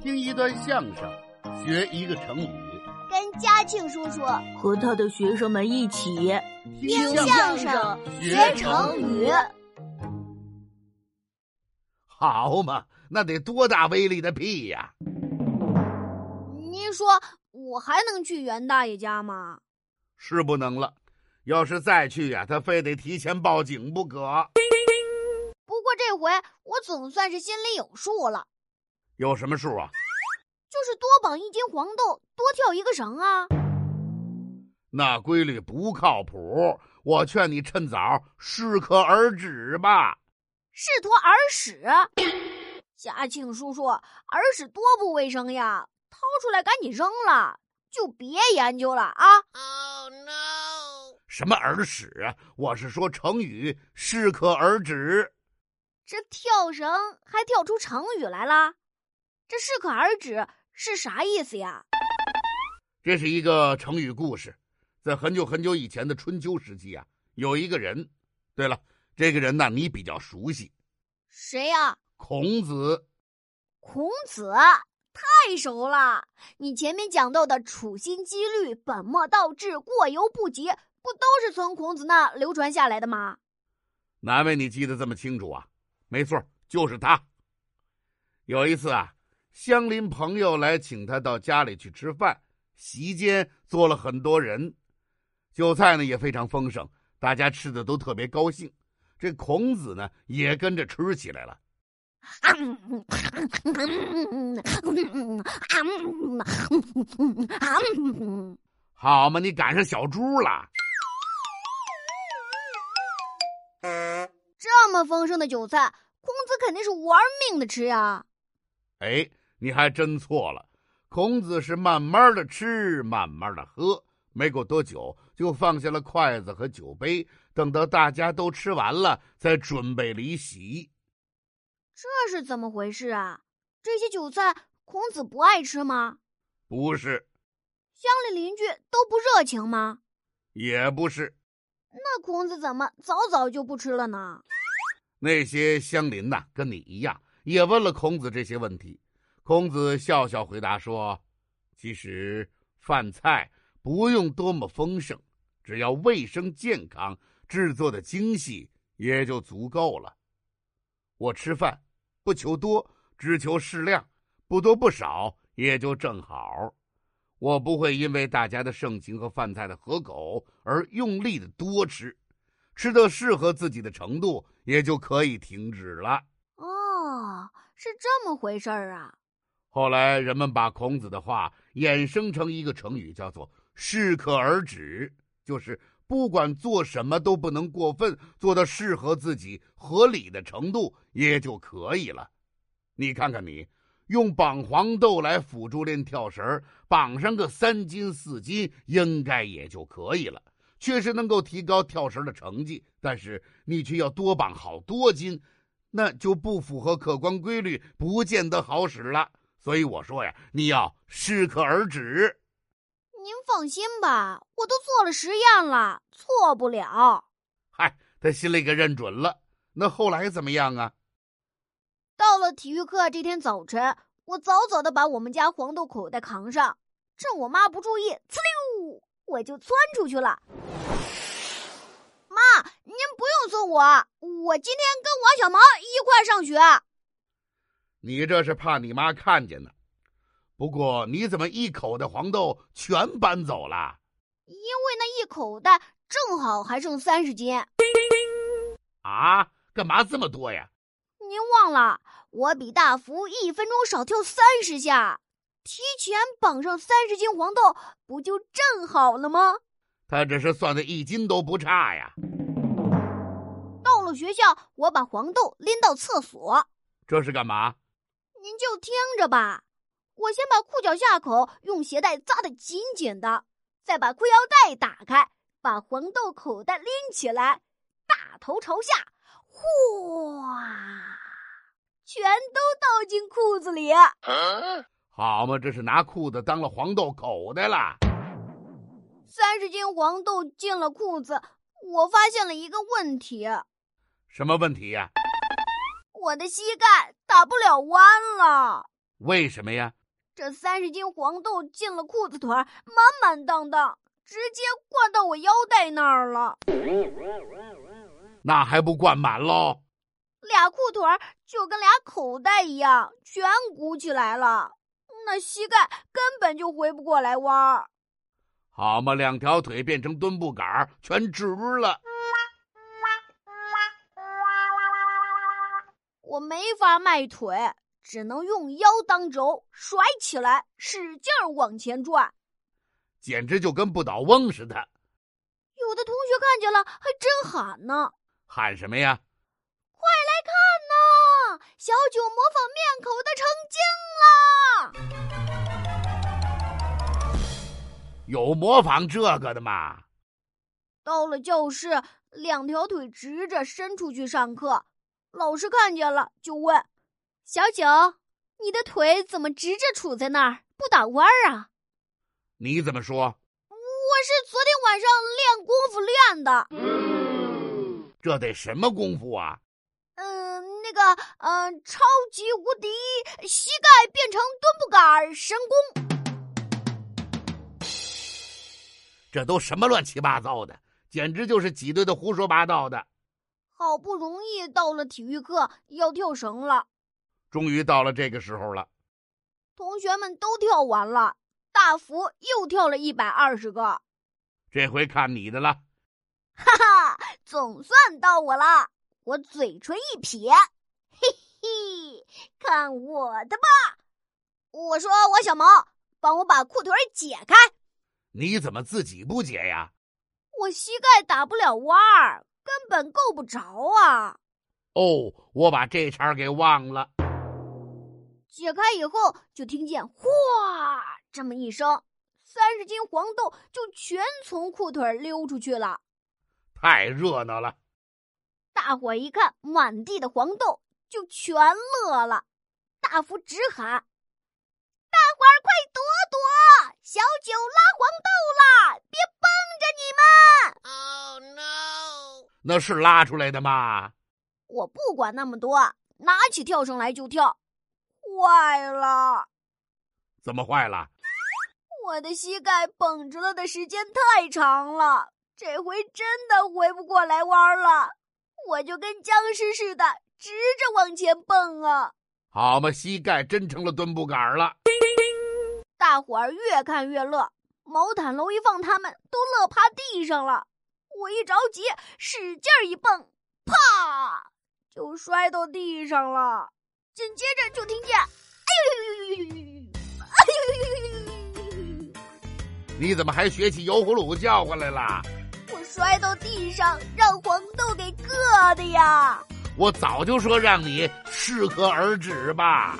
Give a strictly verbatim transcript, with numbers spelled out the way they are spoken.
听一段相声，学一个成语，跟嘉庆叔叔和他的学生们一起听相声学成语。好嘛，那得多大威力的屁呀！您说我还能去袁大爷家吗？是不能了，要是再去呀、啊，他非得提前报警不可。不过这回我总算是心里有数了。有什么数啊？就是多绑一斤黄豆，多跳一个绳啊。那规律不靠谱，我劝你趁早适可而止吧。适可而止，嘉庆叔叔，耳屎多不卫生呀！掏出来赶紧扔了，就别研究了啊！ Oh, no！ 什么耳屎啊？我是说成语适可而止。这跳绳还跳出成语来了？这适可而止是啥意思呀？这是一个成语故事，在很久很久以前的春秋时期啊，有一个人。对了。这个人呢，你比较熟悉，谁呀、啊？孔子。孔子太熟了，你前面讲到的处心积虑、本末倒置、过犹不及，不都是从孔子那流传下来的吗？难为你记得这么清楚啊！没错，就是他。有一次啊，乡邻朋友来请他到家里去吃饭，席间做了很多人，酒菜呢也非常丰盛，大家吃的都特别高兴。这孔子呢，也跟着吃起来了。好嘛，你赶上小猪了。这么丰盛的韭菜，孔子肯定是玩命的吃呀。哎，你还真错了。孔子是慢慢的吃，慢慢的喝。没过多久，就放下了筷子和酒杯，等到大家都吃完了，再准备离席。这是怎么回事啊？这些韭菜，孔子不爱吃吗？不是。乡里邻居都不热情吗？也不是。那孔子怎么早早就不吃了呢？那些乡邻呐，跟你一样，也问了孔子这些问题。孔子笑笑回答说：“其实饭菜。”不用多么丰盛，只要卫生健康，制作的精细也就足够了。我吃饭不求多，只求适量，不多不少也就正好。我不会因为大家的盛情和饭菜的合口而用力的多吃，吃到适合自己的程度也就可以停止了。哦，是这么回事儿啊。后来人们把孔子的话衍生成一个成语，叫做适可而止，就是不管做什么都不能过分，做到适合自己合理的程度也就可以了。你看看你，用绑黄豆来辅助练跳绳，绑上个三斤四斤应该也就可以了，确实能够提高跳绳的成绩，但是你却要多绑好多斤，那就不符合客观规律，不见得好使了。所以我说呀，你要适可而止。您放心吧，我都做了实验了，错不了。嗨，他心里给认准了。那后来怎么样啊？到了体育课这天早晨，我早早的把我们家黄豆口袋扛上，趁我妈不注意，呲溜，我就窜出去了。妈，您不用送我，我今天跟王小毛一块上学。你这是怕你妈看见呢。不过你怎么一口袋黄豆全搬走了？因为那一口袋正好还剩三十斤。啊，干嘛这么多呀？您忘了，我比大福一分钟少跳三十下，提前绑上三十斤黄豆，不就正好了吗？他只是算的一斤都不差呀。到了学校，我把黄豆拎到厕所。这是干嘛？您就听着吧。我先把裤脚下口用鞋带扎得紧紧的，再把裤腰带打开，把黄豆口袋拎起来，大头朝下，哗，全都倒进裤子里、啊、好嘛，这是拿裤子当了黄豆口袋了。三十斤黄豆进了裤子，我发现了一个问题。什么问题呀、啊？我的膝盖打不了弯了。为什么呀？这三十斤黄豆进了裤子腿，满满当当，直接灌到我腰带那儿了。那还不灌满喽？俩裤腿就跟俩口袋一样，全鼓起来了，那膝盖根本就回不过来弯。好嘛，两条腿变成墩布杆，全直了。我没法迈腿，只能用腰当轴甩起来，使劲往前转，简直就跟不倒翁似的。有的同学看见了还真喊呢。喊什么呀？快来看呐，小九模仿面口的成精了。有模仿这个的吗？到了教室，两条腿直着伸出去上课，老师看见了就问：小九，你的腿怎么直着杵在那儿不打弯儿啊？你怎么说？我是昨天晚上练功夫练的。嗯，这得什么功夫啊？嗯，那个嗯、呃，超级无敌膝盖变成墩布杆神功。这都什么乱七八糟的，简直就是挤兑的胡说八道的。好不容易到了体育课，要跳绳了。终于到了这个时候了，同学们都跳完了，大福又跳了一百二十个。这回看你的了。哈哈，总算到我了。我嘴唇一撇，嘿嘿，看我的吧！我说我小毛，帮我把裤腿解开。你怎么自己不解呀？我膝盖打不了弯儿，根本够不着啊！哦，我把这茬给忘了。解开以后，就听见哗这么一声，三十斤黄豆就全从裤腿溜出去了。太热闹了！大伙一看满地的黄豆，就全乐了。大福直喊：“大伙儿快躲躲！小九拉黄豆啦，别蹦着你们！” Oh no！ 那是拉出来的吗？我不管那么多，拿起跳绳来就跳。坏了！怎么坏了？我的膝盖绷直了的时间太长了，这回真的回不过来弯了。我就跟僵尸似的，直着往前蹦啊！好嘛，膝盖真成了墩布杆了。大伙儿越看越乐，毛毯楼一放，他们都乐趴地上了。我一着急，使劲一蹦，啪，就摔到地上了。紧接着就听见，哎呦呦呦呦呦！哎呦呦呦呦！你怎么还学起油葫芦叫唤来了？我摔到地上，让黄豆给硌的呀！我早就说让你适可而止吧。